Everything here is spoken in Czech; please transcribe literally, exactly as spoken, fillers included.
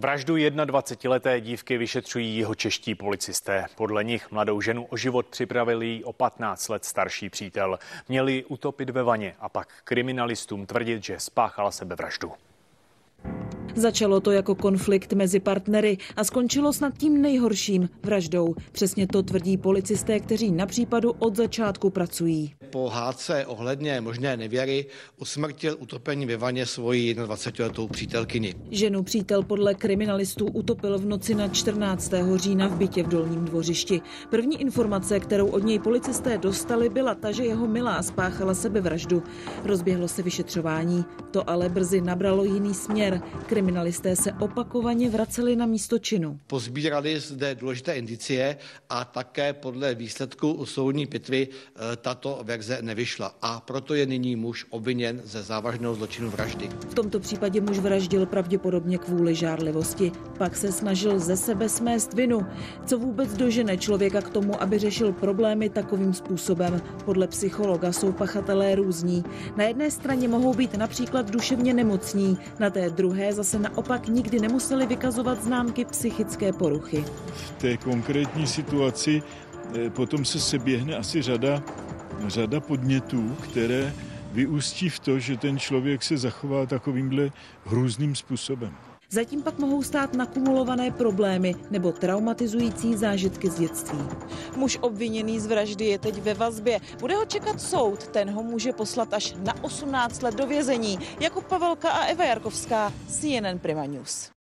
Vraždu dvacetidvouleté dívky vyšetřují jihočeští policisté. Podle nich mladou ženu o život připravil jí o patnáct let starší přítel. Měli utopit ve vaně a pak kriminalistům tvrdit, že spáchala sebevraždu. Začalo to jako konflikt mezi partnery a skončilo snad tím nejhorším – vraždou. Přesně to tvrdí policisté, kteří na případu od začátku pracují. Po hádce ohledně možné nevěry usmrtil utopení ve vaně svoji dvacetidvouletou přítelkyni. Ženu přítel podle kriminalistů utopil v noci na čtrnáctého října v bytě v Dolním Dvořišti. První informace, kterou od něj policisté dostali, byla ta, že jeho milá spáchala sebevraždu. Rozběhlo se vyšetřování. To ale brzy nabralo jiný směr. Kriminalisté se opakovaně vraceli na místo činu. Pozbírali zde důležité indicie a také podle výsledku soudní pitvy tato verze nevyšla. A proto je nyní muž obviněn ze závažného zločinu vraždy. V tomto případě muž vraždil pravděpodobně kvůli žárlivosti. Pak se snažil ze sebe smést vinu. Co vůbec dožene člověka k tomu, aby řešil problémy takovým způsobem? Podle psychologa jsou pachatelé různí. Na jedné straně mohou být například duševně nemocní, na té druhé zase naopak nikdy nemuseli vykazovat známky psychické poruchy. V té konkrétní situaci potom se seběhne asi řada, řada podnětů, které vyústí v to, že ten člověk se zachová takovýmhle hrůzným způsobem. Zatím pak mohou stát nakumulované problémy nebo traumatizující zážitky z dětství. Muž obviněný z vraždy je teď ve vazbě. Bude ho čekat soud, ten ho může poslat až na osmnáct let do vězení. Jakub Pavelka a Eva Jarkovská, C N N Prima News.